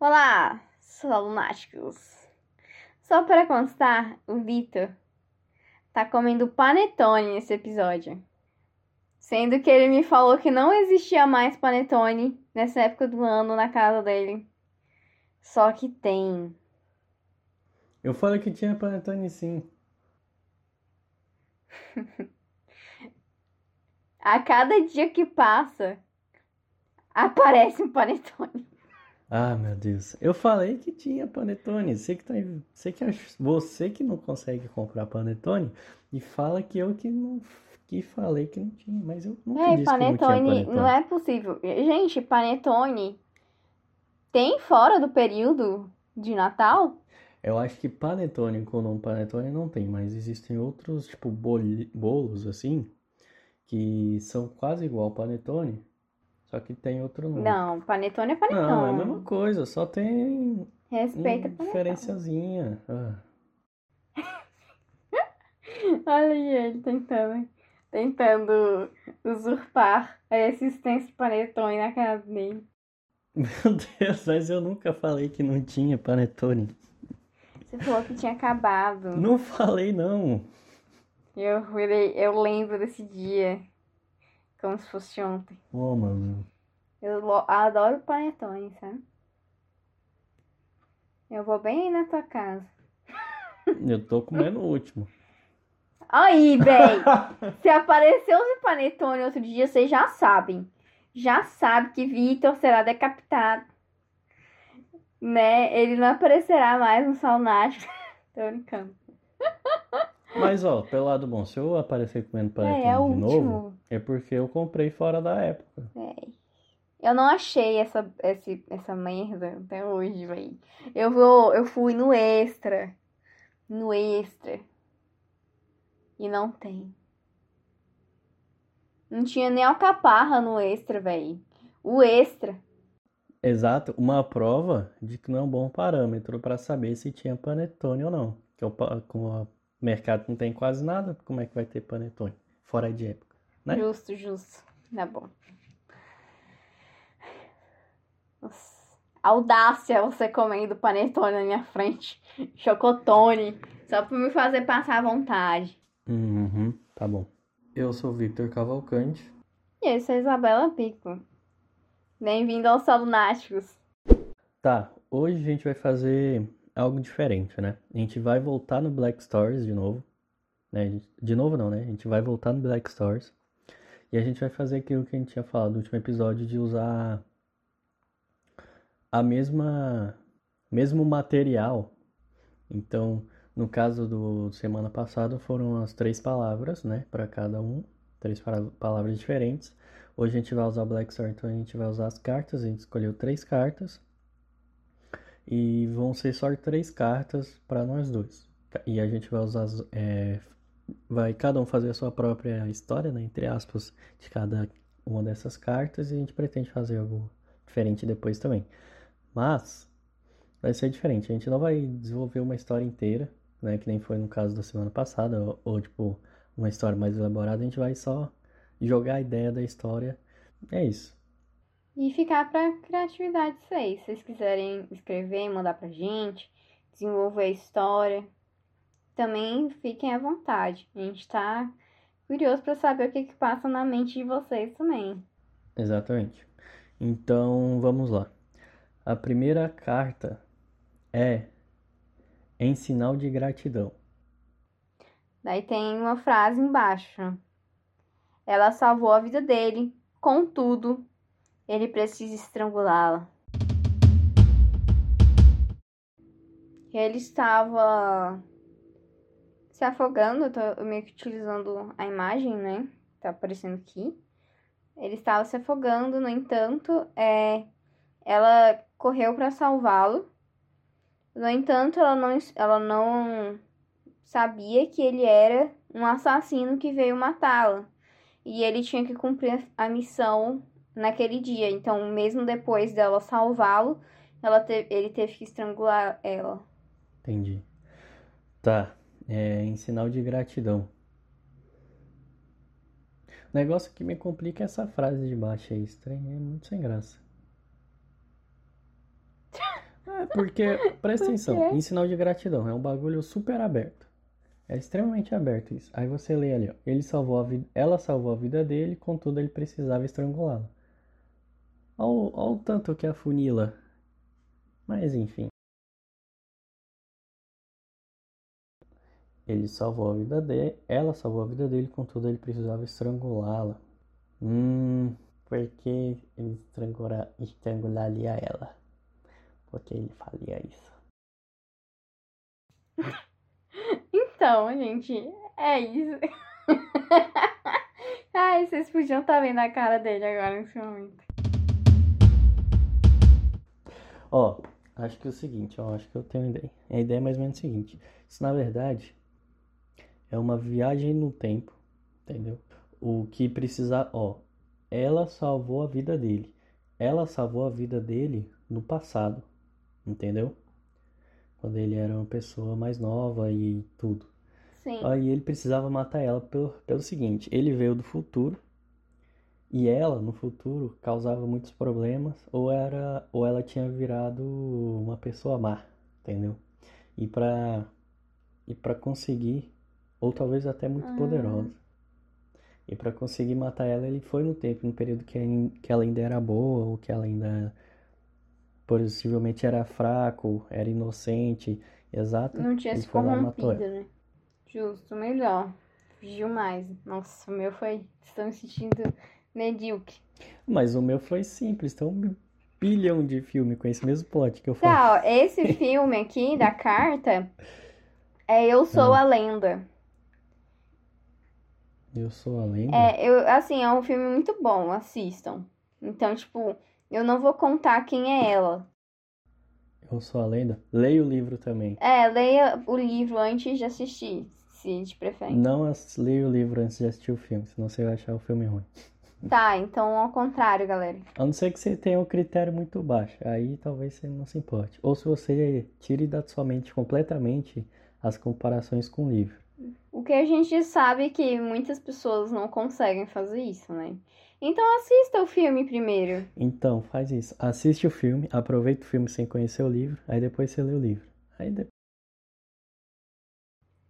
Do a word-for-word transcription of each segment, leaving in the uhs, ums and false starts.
Olá, Salunáticos. Só para constar, o Victor tá comendo panetone nesse episódio. Sendo que ele me falou que não existia mais panetone nessa época do ano na casa dele. Só que tem. Eu falei que tinha panetone sim. A cada dia que passa, aparece um panetone. Ah, meu Deus. Eu falei que tinha panetone. Você que, tá, você que, você que não consegue comprar panetone e fala que eu que, não, que falei que não tinha. Mas eu nunca é, disse panetone, que não tinha panetone. Não é possível. Gente, panetone tem fora do período de Natal? Eu acho que panetone com o nome panetone não tem, mas existem outros, tipo, boli, bolos, assim, que são quase igual ao panetone, só que tem outro nome. Não, panetone é panetone. Não, é a mesma coisa, só tem Respeita uma diferenciazinha. Ah. Olha aí ele tentando, tentando usurpar a existência de panetone na casa dele. Meu Deus, mas eu nunca falei que não tinha panetone. Você falou que tinha acabado. Não falei, não. Eu, eu lembro desse dia. Como se fosse ontem. Oh, mano. Eu adoro panetone, sabe? Eu vou bem aí na tua casa. Eu tô comendo o último. Aí, bem. Se apareceu o panetone outro dia, vocês já sabem. Já sabe que Victor será decapitado. Né? Ele não aparecerá mais no Salunático. Tô brincando. Mas, ó, pelo lado bom, se eu aparecer comendo panetone é, é de último. novo, é porque eu comprei fora da época. É. Eu não achei essa, essa, essa merda até hoje, velho. Eu vou, eu fui no Extra. No Extra. E não tem. Não tinha nem alcaparra no Extra, velho. O Extra. Exato, uma prova de que não é um bom parâmetro para saber se tinha panetone ou não. Que o, o mercado não tem quase nada, como é que vai ter panetone? Fora de época, né? Justo, justo. Tá bom. Nossa, audácia você comendo panetone na minha frente. Chocotone. Só para me fazer passar à vontade. Uhum, tá bom. Eu sou o Victor Cavalcante. E eu sou a Isabela Pico. Bem-vindo aos Salunáticos. Tá, hoje a gente vai fazer algo diferente, né? A gente vai voltar no Black Stories de novo. Né? De novo não, né? A gente vai voltar no Black Stories. E a gente vai fazer aquilo que a gente tinha falado no último episódio de usar a mesma... mesmo material. Então, no caso do semana passada, foram as três palavras, né? Pra cada um. Três palavras diferentes. Hoje a gente vai usar Black Story, então a gente vai usar as cartas. A gente escolheu três cartas. E vão ser só três cartas para nós dois. E a gente vai usar... É, vai cada um fazer a sua própria história, né? Entre aspas, de cada uma dessas cartas. E a gente pretende fazer algo diferente depois também. Mas vai ser diferente. A gente não vai desenvolver uma história inteira, né? Que nem foi no caso da semana passada. Ou, ou tipo, uma história mais elaborada. A gente vai só... jogar a ideia da história, é isso. E ficar pra criatividade isso aí. Se vocês quiserem escrever, mandar pra gente, desenvolver a história, também fiquem à vontade. A gente tá curioso pra saber o que que passa na mente de vocês também. Exatamente. Então, vamos lá. A primeira carta é em sinal de gratidão. Daí tem uma frase embaixo. Ela salvou a vida dele, contudo, ele precisa estrangulá-la. Ele estava se afogando, eu tô meio que utilizando a imagem, né? Tá aparecendo aqui. Ele estava se afogando, no entanto, é... ela correu para salvá-lo. No entanto, ela não, ela não sabia que ele era um assassino que veio matá-la. E ele tinha que cumprir a missão naquele dia. Então, mesmo depois dela salvá-lo, ela te- ele teve que estrangular ela. Entendi. Tá. É, em sinal de gratidão. O negócio que me complica é essa frase de baixo aí. Estranho, é muito sem graça. É, porque, presta atenção, em sinal de gratidão, é um bagulho super aberto. É extremamente aberto isso. Aí você lê ali, ó. Ele salvou a vida, ela salvou a vida dele, contudo ele precisava estrangulá-la. Olha, olha o tanto que afunila. Mas enfim. Ele salvou a vida dele, ela salvou a vida dele, contudo ele precisava estrangulá-la. Hum, por que ele estrangularia ela? Porque ele falia isso. Então, gente, é isso. Ai, vocês podiam estar vendo a cara dele agora nesse momento. Ó, acho que é o seguinte, ó, acho que eu tenho ideia. A ideia é mais ou menos o seguinte. Isso, na verdade, é uma viagem no tempo, entendeu? O que precisar, ó, ela salvou a vida dele. Ela salvou a vida dele no passado, entendeu? Quando ele era uma pessoa mais nova e tudo. Sim. Aí ele precisava matar ela pelo, pelo seguinte, ele veio do futuro e ela, no futuro, causava muitos problemas ou, era, ou ela tinha virado uma pessoa má, entendeu? E pra, e pra conseguir, ou talvez até muito ah. poderosa, e pra conseguir matar ela, ele foi no tempo, no período que, que ela ainda era boa ou que ela ainda... possivelmente era fraco, era inocente, exato. Não tinha se corrompido, né? Justo, melhor. Fugiu mais. Nossa, o meu foi... Estão me sentindo medíocre. Mas o meu foi simples. Tem um bilhão de filme com esse mesmo plot que eu falo. Então, esse filme aqui, da carta, é Eu Sou ah. a Lenda. Eu Sou a Lenda? É, eu, assim, é um filme muito bom. Assistam. Então, tipo... Eu não vou contar quem é ela. Eu Sou a Lenda? Leia o livro também. É, leia o livro antes de assistir, se te prefere. Não as... leia o livro antes de assistir o filme, senão você vai achar o filme ruim. Tá, então ao contrário, galera. A não ser que você tenha um critério muito baixo, aí talvez você não se importe. Ou se você tire da sua mente completamente as comparações com o livro. O que a gente sabe é que muitas pessoas não conseguem fazer isso, né? Então assista o filme primeiro. Então, faz isso. Assiste o filme, aproveita o filme sem conhecer o livro, aí depois você lê o livro. Aí depois...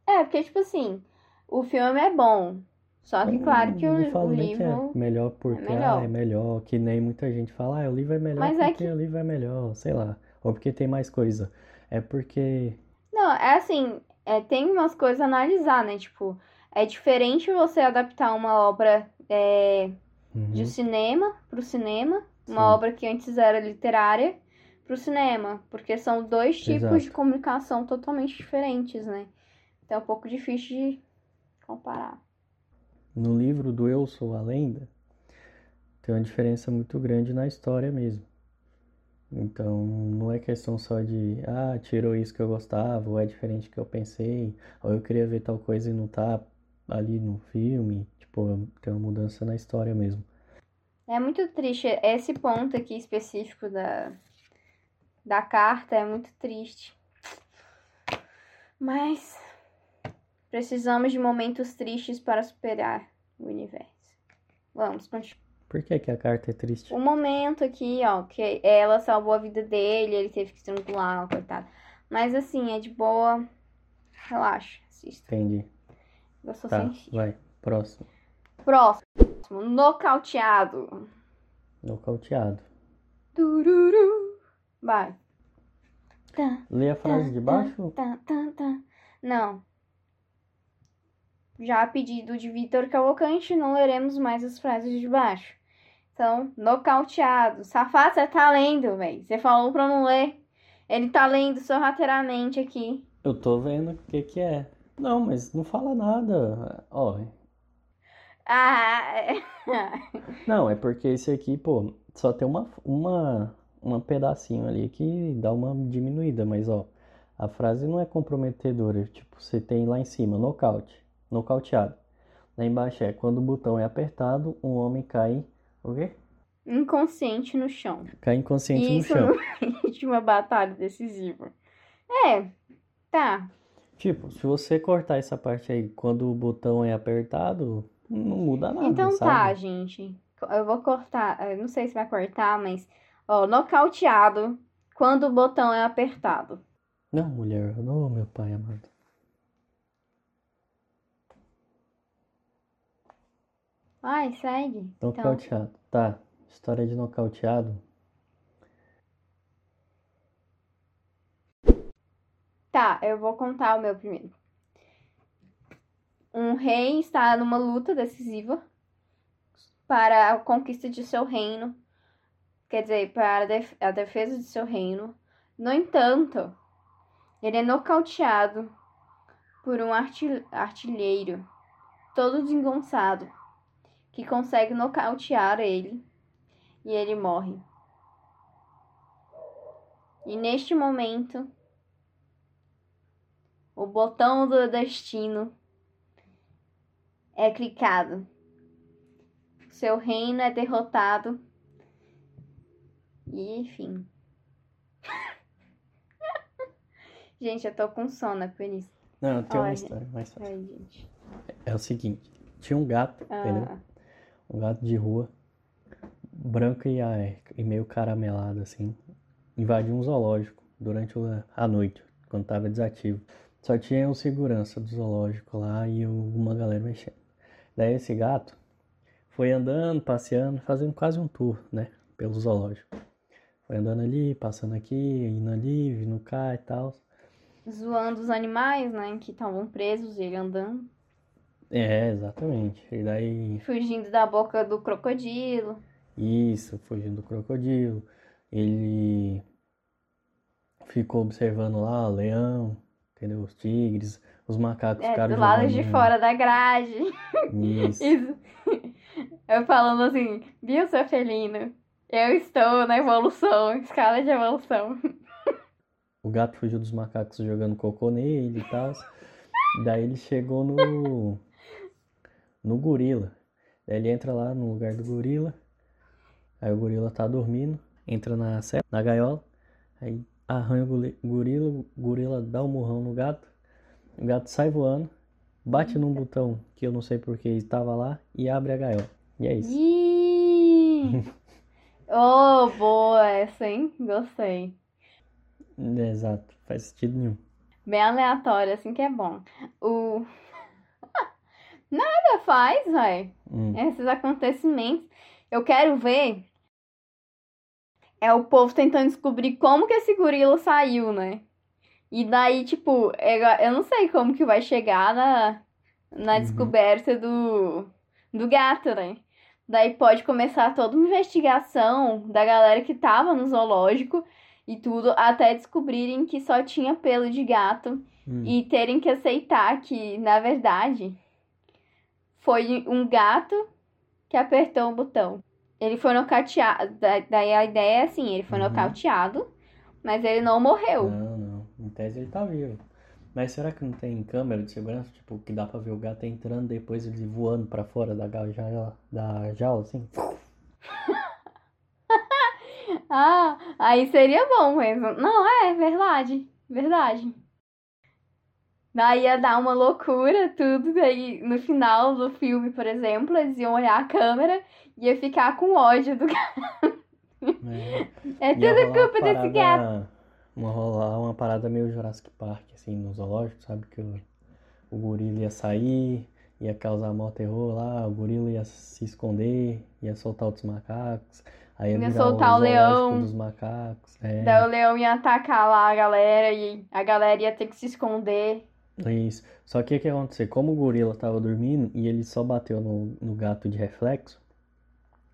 É, porque, tipo assim, o filme é bom. Só que, eu, claro, que o, o livro... Que é melhor porque é melhor. Ah, é melhor, que nem muita gente fala, ah, o livro é melhor. Mas porque é que... o livro é melhor, sei lá. Ou porque tem mais coisa. É porque... Não, é assim, é, tem umas coisas a analisar, né? Tipo, é diferente você adaptar uma obra... É... Uhum. De cinema pro cinema, uma Sim. obra que antes era literária, pro cinema. Porque são dois tipos Exato. De comunicação totalmente diferentes, né? Então é um pouco difícil de comparar. No livro do Eu Sou a Lenda, tem uma diferença muito grande na história mesmo. Então não é questão só de, ah, tirou isso que eu gostava, ou é diferente do que eu pensei, ou eu queria ver tal coisa e não tá ali no filme... Pô, tem uma mudança na história mesmo. É muito triste. Esse ponto aqui específico da, da carta é muito triste. Mas precisamos de momentos tristes para superar o universo. Vamos continuar. Por que, que a carta é triste? O momento aqui, ó, que ela salvou a vida dele, ele teve que estrangular, coitado. Mas assim, é de boa. Relaxa, assista. Entendi. Eu sou tá, vai. Próximo. Próximo. Nocauteado. Nocauteado. Tururu. Vai. Lê a frase de baixo? Não. Já a pedido de Victor Cavalcante, não leremos mais as frases de baixo. Então, nocauteado. Safado, você tá lendo, velho. Você falou pra não ler. Ele tá lendo sorrateiramente aqui. Eu tô vendo o que que é. Não, mas não fala nada. Ó. Ah, é. Não, é porque esse aqui, pô, só tem uma, uma, uma pedacinho ali que dá uma diminuída, mas ó, a frase não é comprometedora, tipo, você tem lá em cima, nocaute, nocauteado. Lá embaixo é, quando o botão é apertado, um homem cai, o quê? Inconsciente no chão. Cai inconsciente no chão. Isso de uma batalha decisiva. É, tá. Tipo, se você cortar essa parte aí, quando o botão é apertado... Não muda nada, então sabe? Tá, gente. Eu vou cortar. Eu não sei se vai cortar, mas... Ó, nocauteado. quando o botão é apertado? Não, mulher, não, meu pai amado. Ai, segue. Nocauteado. Então. Tá, história de nocauteado. Tá, eu vou contar o meu primeiro. Um rei está numa luta decisiva para a conquista de seu reino. Quer dizer, para a defesa de seu reino. No entanto, ele é nocauteado por um artilheiro todo desengonçado que consegue nocautear ele e ele morre. E neste momento, o botão do destino é clicado. Seu reino é derrotado. E enfim. Gente, eu tô com sono, é por isso. Não, tem uma história mais fácil. Ai, gente. É o seguinte, tinha um gato, ah. entendeu? Um gato de rua, branco e, e meio caramelado, assim. Invadiu um zoológico durante a noite, quando tava desativo. Só tinha um segurança do zoológico lá e uma galera mexendo. Daí esse gato foi andando, passeando, fazendo quase um tour, né? Pelo zoológico. Foi andando ali, passando aqui, indo ali, vindo cá e tal. Zoando os animais, né? Que estavam presos, ele andando. É, exatamente. E daí... Fugindo da boca do crocodilo. Isso, fugindo do crocodilo. Ele ficou observando lá o leão, entendeu? Os tigres, os macacos. É, do lado de fora da grade. Isso. Isso. Eu falando assim, viu, seu felino? Eu estou na evolução, escala de evolução. O gato fugiu dos macacos jogando cocô nele e tal. Daí ele chegou no... no gorila. Daí ele entra lá no lugar do gorila. Aí o gorila tá dormindo. Entra na, na gaiola. Aí arranha o gorila. O gorila dá um murrão no gato. O gato sai voando. Bate num botão que eu não sei porque estava lá. E abre a gaiola. E é isso. Oh, boa essa, hein? Gostei. Exato. Faz sentido nenhum. Bem aleatório, assim que é bom. O... Nada faz, velho. Hum. Esses acontecimentos. Eu quero ver... É o povo tentando descobrir como que esse gorila saiu, né? E daí, tipo... Eu não sei como que vai chegar na... Na uhum. descoberta do... Do gato, né? Daí pode começar toda uma investigação da galera que tava no zoológico... E tudo, até descobrirem que só tinha pelo de gato hum. e terem que aceitar que, na verdade, foi um gato que apertou o botão. Ele foi nocauteado, daí a ideia é assim, ele foi uhum. nocauteado, mas ele não morreu. Não, não, em tese ele tá vivo. Mas será que não tem câmera de segurança, tipo, que dá pra ver o gato entrando depois ele voando pra fora da jaula, da jaula assim? Ah, aí seria bom mesmo. Não, é verdade, verdade. Daí ia dar uma loucura, tudo. Daí no final do filme, por exemplo, eles iam olhar a câmera e ia ficar com ódio do gato. É, é tudo culpa parada, desse gato. Uma rolar uma parada meio Jurassic Park, assim, no zoológico, sabe? Que o, o gorila ia sair, ia causar maior terror lá, o gorila ia se esconder, ia soltar outros macacos. Aí ia soltar o leão dos macacos. É. Daí o leão ia atacar lá a galera e a galera ia ter que se esconder. Isso. Só que o que ia acontecer? Como o gorila tava dormindo e ele só bateu no, no gato de reflexo,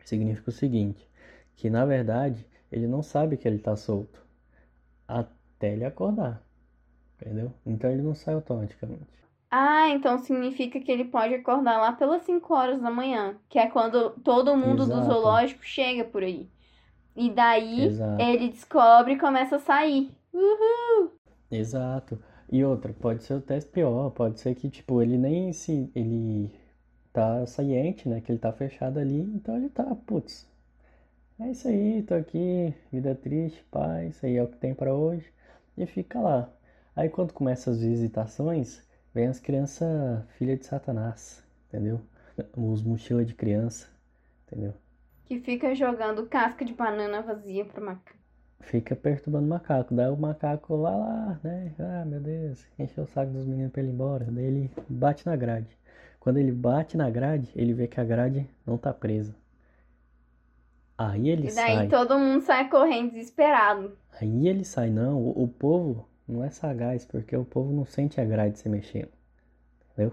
significa o seguinte, que na verdade ele não sabe que ele tá solto até ele acordar. Entendeu? Então ele não sai automaticamente. Ah, então significa que ele pode acordar lá pelas cinco horas da manhã, que é quando todo mundo Exato. Do zoológico chega por aí. E daí Exato. Ele descobre e começa a sair. Uhul! Exato. E outra, pode ser o teste pior, pode ser que tipo, ele nem se... Ele tá saliente, né, que ele tá fechado ali, então ele tá, putz, é isso aí, tô aqui, vida triste, pá, isso aí é o que tem pra hoje, e fica lá. Aí quando começam as visitações... Vem as crianças filha de Satanás, entendeu? Os mochila de criança, entendeu? Que fica jogando casca de banana vazia pro macaco. fica perturbando o macaco. Daí o macaco vai lá, né? Ah, meu Deus, encheu o saco dos meninos pra ele ir embora. Daí ele bate na grade. Quando ele bate na grade, ele vê que a grade não tá presa. Aí ele e daí sai. Todo mundo sai correndo desesperado. Aí ele sai. Não, o, o povo não é sagaz, porque o povo não sente a grade se mexendo. Entendeu?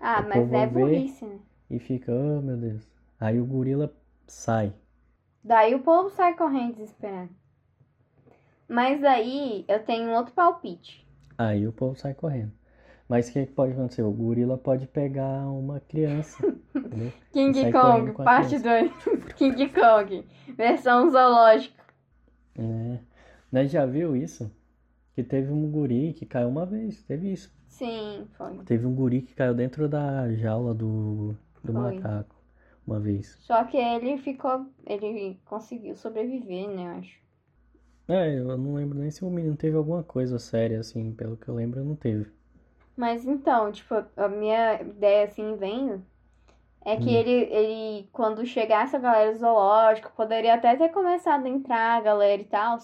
Ah, o mas é burrice, né? E fica, oh meu Deus. Aí o gorila sai. Daí o povo sai correndo desesperado. Mas aí eu tenho outro palpite. Aí o povo sai correndo. Mas o que pode acontecer? O gorila pode pegar uma criança. King Kong, parte dois. King Kong, versão zoológica. É. Nós já viu isso? Que teve um guri que caiu uma vez. Teve isso. Sim, foi. Teve um guri que caiu dentro da jaula do, do macaco uma vez. Só que ele ficou. Ele conseguiu sobreviver, né, eu acho. É, eu não lembro nem se o menino teve alguma coisa séria, assim, pelo que eu lembro, não teve. Mas então, tipo, a minha ideia, assim, vendo, é que hum. ele, ele, quando chegasse a galera do zoológico, poderia até ter começado a entrar a galera e tal.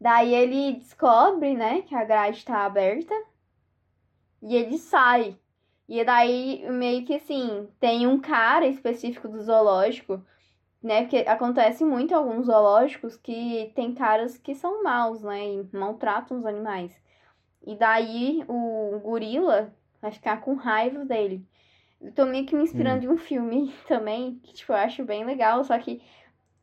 Daí ele descobre, né, que a grade tá aberta, e ele sai. E daí, meio que assim, tem um cara específico do zoológico, né, porque acontece muito em alguns zoológicos que tem caras que são maus, né, e maltratam os animais. E daí o gorila vai ficar com raiva dele. Eu tô meio que me inspirando hum. de um filme também, que tipo, eu acho bem legal, só que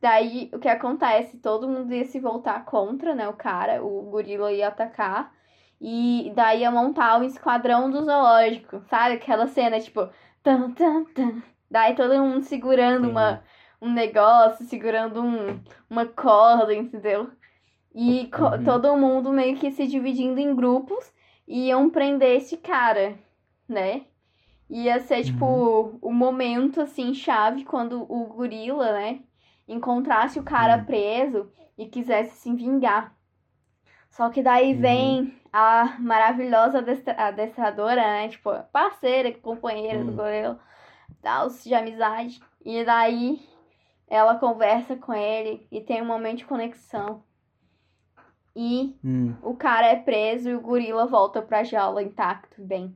daí o que acontece, todo mundo ia se voltar contra, né, o cara, o gorila ia atacar, e daí ia montar o esquadrão do zoológico, sabe? Aquela cena, tipo, tan, tan, tan. Daí todo mundo segurando Sim. uma... um negócio, segurando um, uma corda, entendeu? E co- uhum. todo mundo meio que se dividindo em grupos e iam prender esse cara, né? Ia ser, uhum. tipo, o momento, assim, chave quando o gorila, né, encontrasse o cara uhum. preso e quisesse se vingar. Só que daí uhum. vem a maravilhosa adestra- adestradora, né, tipo, parceira, companheira uhum. do gorila, tal, de amizade. E daí... ela conversa com ele e tem um momento de conexão. E hum. o cara é preso e o gorila volta pra jaula intacto, bem.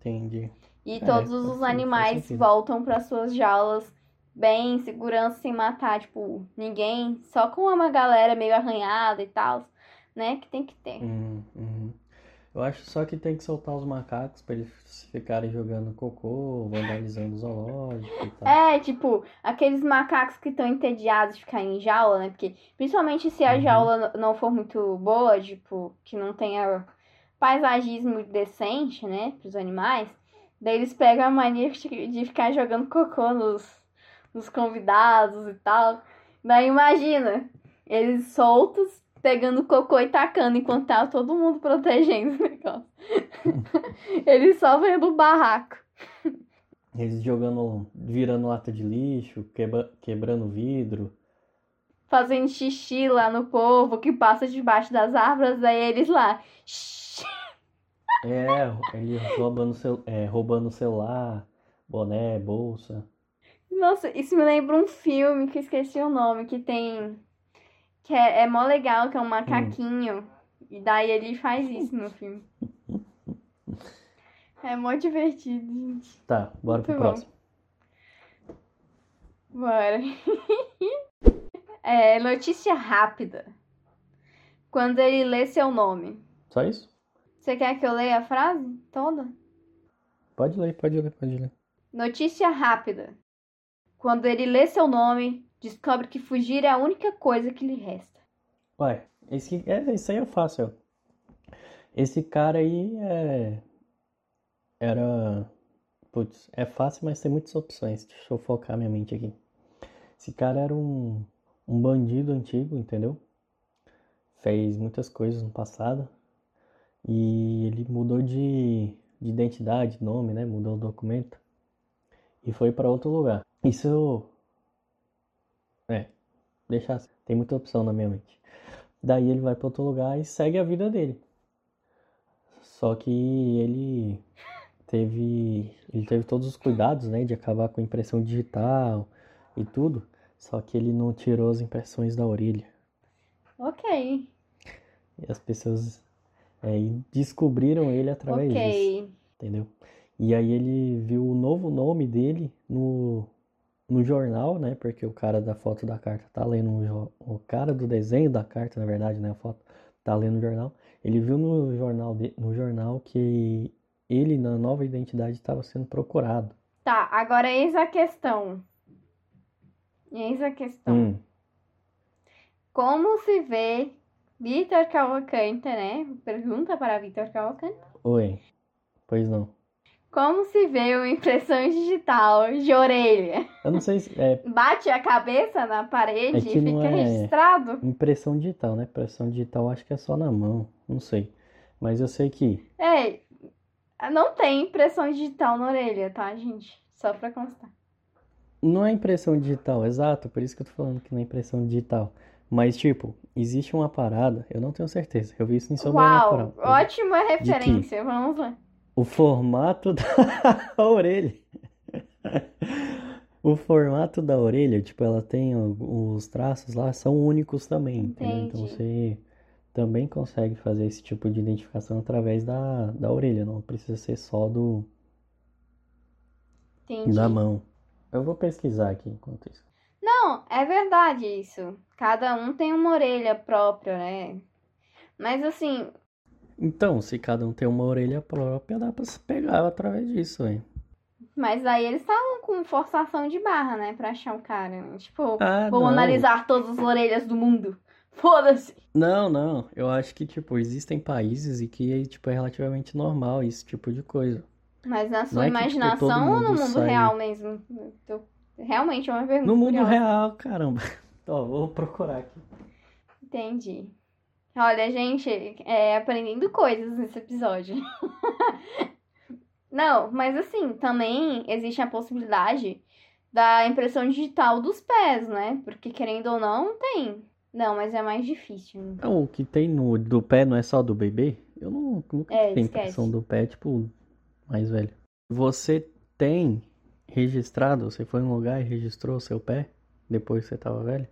Entendi. E é, todos é, os animais voltam para suas jaulas bem, em segurança, sem matar, tipo, ninguém. Só com uma galera meio arranhada e tal, né? Que tem que ter. Hum, hum. Eu acho só que tem que soltar os macacos pra eles ficarem jogando cocô, vandalizando o zoológico e tal. É, tipo, aqueles macacos que estão entediados de ficar em jaula, né? Porque, principalmente se a uhum. jaula não for muito boa, tipo, que não tenha paisagismo decente, né, pros animais, daí eles pegam a mania de ficar jogando cocô nos, nos convidados e tal. Daí imagina, eles soltos, pegando cocô e tacando, enquanto tava todo mundo protegendo o negócio. Eles só vendo o barraco. Eles jogando, virando lata de lixo, quebra, quebrando vidro. Fazendo xixi lá no povo, que passa debaixo das árvores, daí eles lá... É, eles roubando, cel- é, roubando celular, boné, bolsa. Nossa, isso me lembra um filme, que esqueci o nome, que tem... Que é, é mó legal, que é um macaquinho. Hum. E daí ele faz isso no filme. É mó divertido, gente. Tá, bora Muito pro bom. próximo. Bora. É, notícia rápida. Quando ele lê seu nome. Só isso? Você quer que eu leia a frase toda? Pode ler, pode ler, pode ler. Notícia rápida. Quando ele lê seu nome... descobre que fugir é a única coisa que lhe resta. Ué, esse, é, isso aí é fácil. Esse cara aí é... Era... Putz, é fácil, mas tem muitas opções. Deixa eu focar minha mente aqui. Esse cara era um, um bandido antigo, entendeu? Fez muitas coisas no passado. E ele mudou de, de identidade, nome, né? Mudou o documento. E foi pra outro lugar. Isso... É, deixa assim. Tem muita opção na minha mente. Daí ele vai pra outro lugar e segue a vida dele. Só que ele teve, ele teve todos os cuidados, né, de acabar com impressão digital e tudo. Só que ele não tirou as impressões da orelha. Ok. E as pessoas é, descobriram ele através okay. disso. Entendeu? E aí ele viu o novo nome dele no, no jornal, né? Porque o cara da foto da carta tá lendo... Um, o cara do desenho da carta, na verdade, né? A foto tá lendo o jornal. Ele viu no jornal, de, no jornal que ele, na nova identidade, estava sendo procurado. Tá, agora eis a questão. Eis a questão. Hum. Como se vê Victor Cavalcante, né? Pergunta para Victor Cavalcante. Oi. Pois não. Como se vê uma impressão digital de orelha? Eu não sei se... É... Bate a cabeça na parede é e fica é registrado? Impressão digital, né? Impressão digital acho que é só na mão. Não sei. Mas eu sei que... É, não tem impressão digital na orelha, tá, gente? Só pra constar. Não é impressão digital, exato. Por isso que eu tô falando que não é impressão digital. Mas, tipo, existe uma parada... Eu não tenho certeza. Eu vi isso em Sobrenatural. Uau, ótima referência. Que... Vamos lá. O formato da orelha. O formato da orelha, tipo, ela tem os traços lá, são únicos também. Entendeu? Então você também consegue fazer esse tipo de identificação através da, da orelha. Não precisa ser só do... Entendi. Da mão. Eu vou pesquisar aqui enquanto isso. Não, é verdade isso. Cada um tem uma orelha própria, né? Mas assim... Então, se cada um tem uma orelha própria, dá pra se pegar através disso, hein? Mas aí eles estavam com forçação de barra, né? Pra achar o cara, né? Tipo, ah, vou não. analisar todas as orelhas do mundo. Foda-se! Não, não. Eu acho que, tipo, existem países em que tipo, é relativamente normal esse tipo de coisa. Mas na sua não imaginação é que, tipo, ou no mundo sai... real mesmo? Tô... Realmente é uma pergunta. No mundo curiosa. Real, caramba. Ó, vou procurar aqui. Entendi. Olha, gente, é, aprendendo coisas nesse episódio. Não, mas assim, também existe a possibilidade da impressão digital dos pés, né? Porque querendo ou não, tem. Não, mas é mais difícil. Né? Não, o que tem no, do pé não é só do bebê? Eu não, nunca é, tenho impressão do pé, tipo, mais velho. Você tem registrado, você foi em um lugar e registrou o seu pé depois que você tava velho?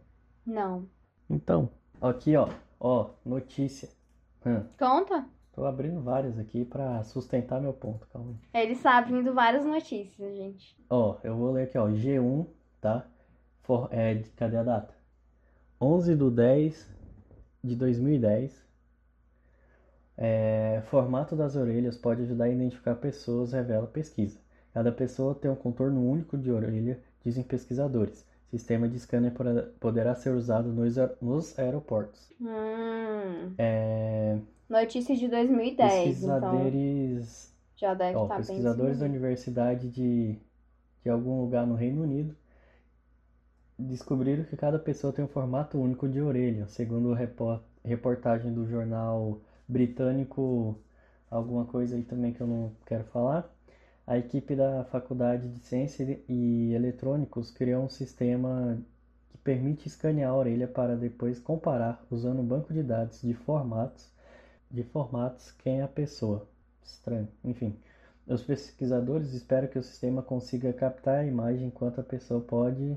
Não. Então, aqui ó. Ó, oh, notícia. Hum. Conta. Tô abrindo várias aqui pra sustentar meu ponto, calma aí. Ele está abrindo várias notícias, gente. Ó, oh, eu vou ler aqui, ó, G um, tá? For, é, cadê a data? onze de dez de dois mil e dez. É, formato das orelhas pode ajudar a identificar pessoas, revela pesquisa. Cada pessoa tem um contorno único de orelha, dizem pesquisadores. Sistema de scanner poderá ser usado nos, aer- nos aeroportos. Hum. É... Notícia de dois mil e dez, pesquisadores... então. Já deve oh, estar pesquisadores da Universidade de... de algum lugar no Reino Unido descobriram que cada pessoa tem um formato único de orelha, segundo report... reportagem do jornal britânico, alguma coisa aí também que eu não quero falar. A equipe da Faculdade de Ciência e Eletrônicos criou um sistema que permite escanear a orelha para depois comparar, usando um banco de dados de formatos, de formatos quem é a pessoa. Estranho. Enfim, os pesquisadores esperam que o sistema consiga captar a imagem enquanto a pessoa pode...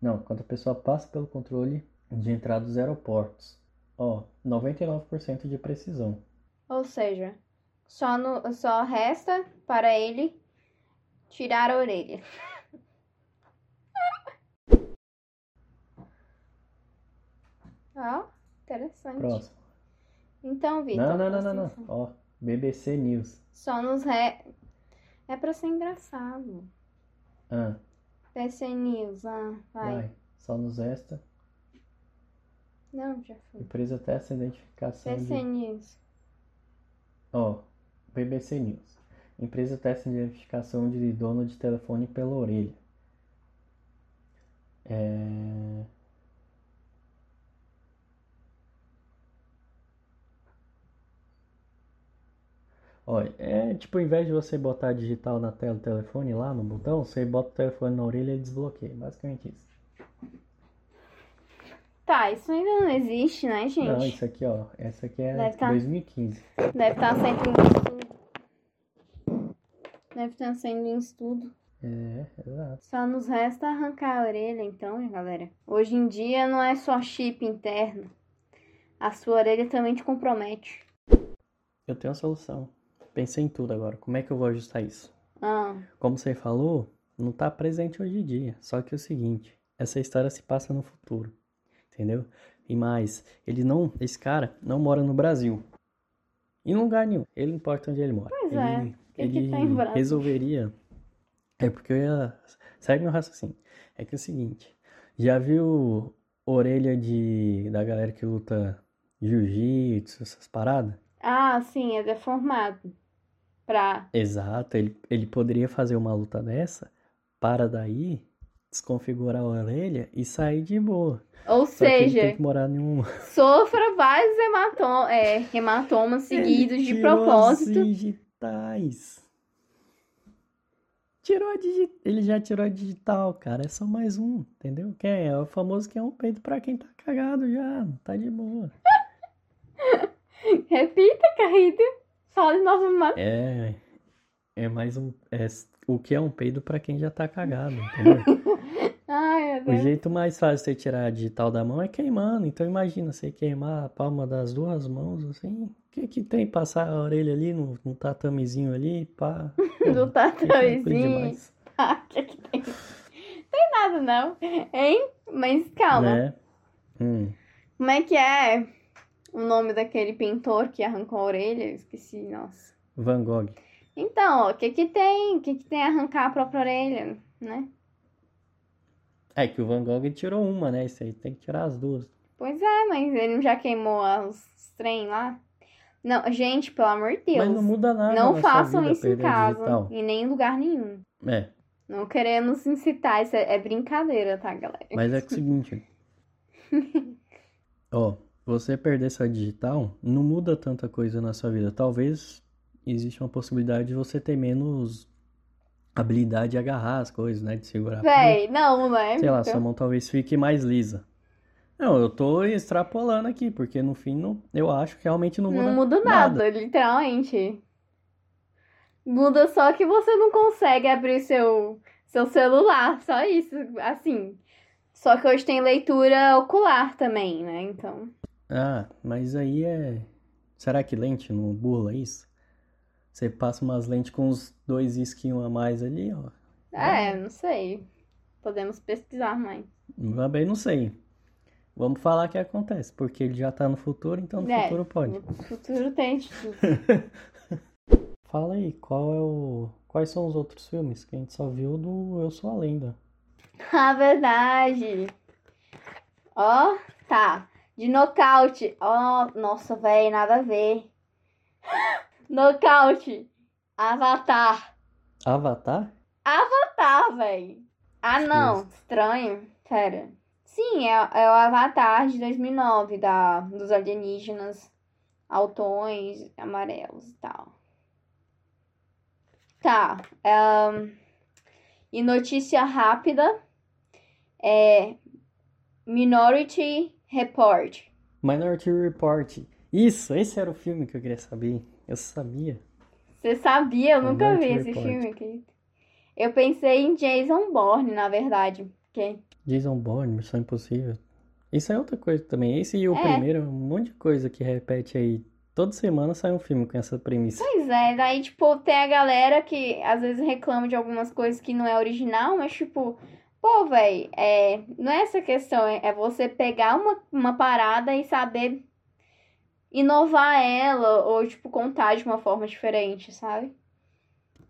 Não, enquanto a pessoa passa pelo controle de entrada dos aeroportos. Ó, oh, noventa e nove por cento de precisão. Ou seja... Só, no, só resta para ele tirar a orelha. Ó, oh, interessante. Próximo. Então, Victor. Não, não, não, não, não. Ó, oh, B B C News. Só nos re... É pra ser engraçado. Ah. B B C News, ah, vai. Vai. Só nos resta. Não, já foi. Empresa testa identificação B B C de... News. Ó, oh. B B C News. Empresa testa identificação de dono de telefone pela orelha. É... Olha, é tipo, ao invés de você botar digital na tela do telefone lá no botão, você bota o telefone na orelha e desbloqueia. Basicamente isso. Tá, isso ainda não existe, né, gente? Não, isso aqui, ó. Essa aqui é deve tá... dois mil e quinze. Deve estar tá sendo em estudo. Deve estar tá sendo em estudo. É, exato. Só nos resta arrancar a orelha, então, galera. Hoje em dia não é só chip interno. A sua orelha também te compromete. Eu tenho a solução. Pensei em tudo agora. Como é que eu vou ajustar isso? Ah. Como você falou, não tá presente hoje em dia. Só que é o seguinte, essa história se passa no futuro. Entendeu? E mais, ele não, esse cara não mora no Brasil. Em lugar nenhum. Ele não importa onde ele mora. Pois ele, é. Que ele que tá em Brasil? Resolveria... É porque eu ia... Segue meu raciocínio. É que é o seguinte. Já viu orelha de... da galera que luta jiu-jitsu, essas paradas? Ah, sim. É deformado. Pra... Exato. Ele, ele poderia fazer uma luta dessa para daí desconfigurar a orelha e sair de boa. Ou Só seja... Que ele tem que morar nenhum... Sofra vários hematom... é, hematomas seguidos de propósito. Digitais. Tirou a digital. Ele já tirou a digital, cara. É só mais um, entendeu? Que é o famoso que é um peito pra quem tá cagado já. Tá de boa. Repita, querido. Fale novamente. É. É mais um. É, o que é um peido pra quem já tá cagado, entendeu? Ai, o jeito mais fácil de você tirar a digital da mão é queimando. Então imagina, você queimar a palma das duas mãos, assim. O que que tem? Passar a orelha ali no, no tatamezinho ali, pá. No tatamezinho, pá, o que que tem? Tem nada não, hein? Mas calma. Né? Hum. Como é que é o nome daquele pintor que arrancou a orelha? Eu esqueci, nossa. Van Gogh. Então, o que que tem? O que que tem arrancar a própria orelha, né? É que o Van Gogh tirou uma, né? Isso aí tem que tirar as duas. Pois é, mas ele já queimou os trem lá. Não, gente, pelo amor de Deus. Mas não muda nada. Não façam isso em casa e nem em lugar nenhum. É. Não queremos incitar, isso é, é brincadeira, tá, galera? Mas é que é o seguinte. Ó, você perder sua digital não muda tanta coisa na sua vida. Talvez exista uma possibilidade de você ter menos habilidade de agarrar as coisas, né? De segurar. Véi, não, né? Sei lá, sua mão talvez fique mais lisa. Não, eu tô extrapolando aqui, porque no fim não, eu acho que realmente não muda nada. Não muda nada, nada, literalmente. Muda só que você não consegue abrir seu, seu celular, só isso, assim. Só que hoje tem leitura ocular também, né, então. Ah, mas aí é... Será que lente não burla isso? Você passa umas lentes com uns dois isquinhos a mais ali, ó. É, não sei. Podemos pesquisar mais. Também não sei. Vamos falar que acontece, porque ele já tá no futuro, então no é, futuro pode. No futuro tem de tudo. Fala aí, qual é o... quais são os outros filmes que a gente só viu do Eu Sou a Lenda? Ah, verdade! Ó, oh, tá. De nocaute. Ó, oh, nossa, velho, nada a ver. Nocaute. Avatar. Avatar? Avatar, velho. Ah, não. Isso. Estranho. Pera. Sim, é, é o Avatar de dois mil e nove, da, dos alienígenas, altões, amarelos e tal. Tá, um, e notícia rápida, é Minority Report. Minority Report, isso, esse era o filme que eu queria saber, eu sabia. Você sabia? Eu nunca vi esse filme aqui. Eu pensei em Jason Bourne, na verdade, porque... Jason Bourne, Missão Impossível. Isso é outra coisa também. Esse e o é. primeiro, um monte de coisa que repete aí. Toda semana sai um filme com essa premissa. Pois é, daí, tipo, tem a galera que às vezes reclama de algumas coisas que não é original, mas, tipo, pô, véi, é, não é essa questão. É, é você pegar uma, uma parada e saber inovar ela ou, tipo, contar de uma forma diferente, sabe?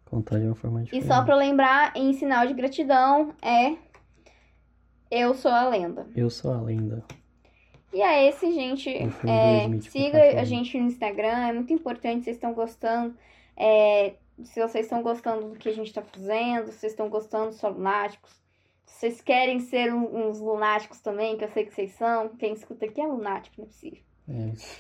Contar de uma forma diferente. E só pra lembrar, em sinal de gratidão, é... Eu Sou a Lenda. Eu Sou a Lenda. E é esse, gente. É, siga a gente no Instagram. É muito importante. Vocês estão gostando. É, se vocês estão gostando do que a gente está fazendo. Se vocês estão gostando dos Salunáticos. Se vocês querem ser um, uns lunáticos também. Que eu sei que vocês são. Quem escuta aqui é lunático. Não é possível. É isso.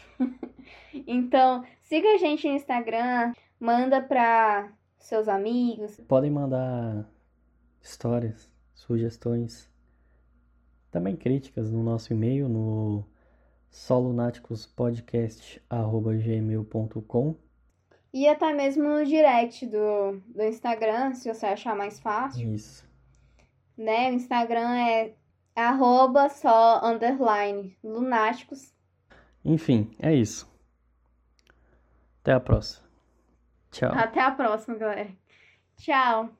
Então, siga a gente no Instagram. Manda para seus amigos. Podem mandar histórias, sugestões. Também críticas no nosso e-mail, no solunáticospodcast arroba gmail ponto com. E até mesmo no direct do, do Instagram, se você achar mais fácil. Isso. Né? O Instagram é arroba só underline lunáticos. Enfim, é isso. Até a próxima. Tchau. Até a próxima, galera. Tchau.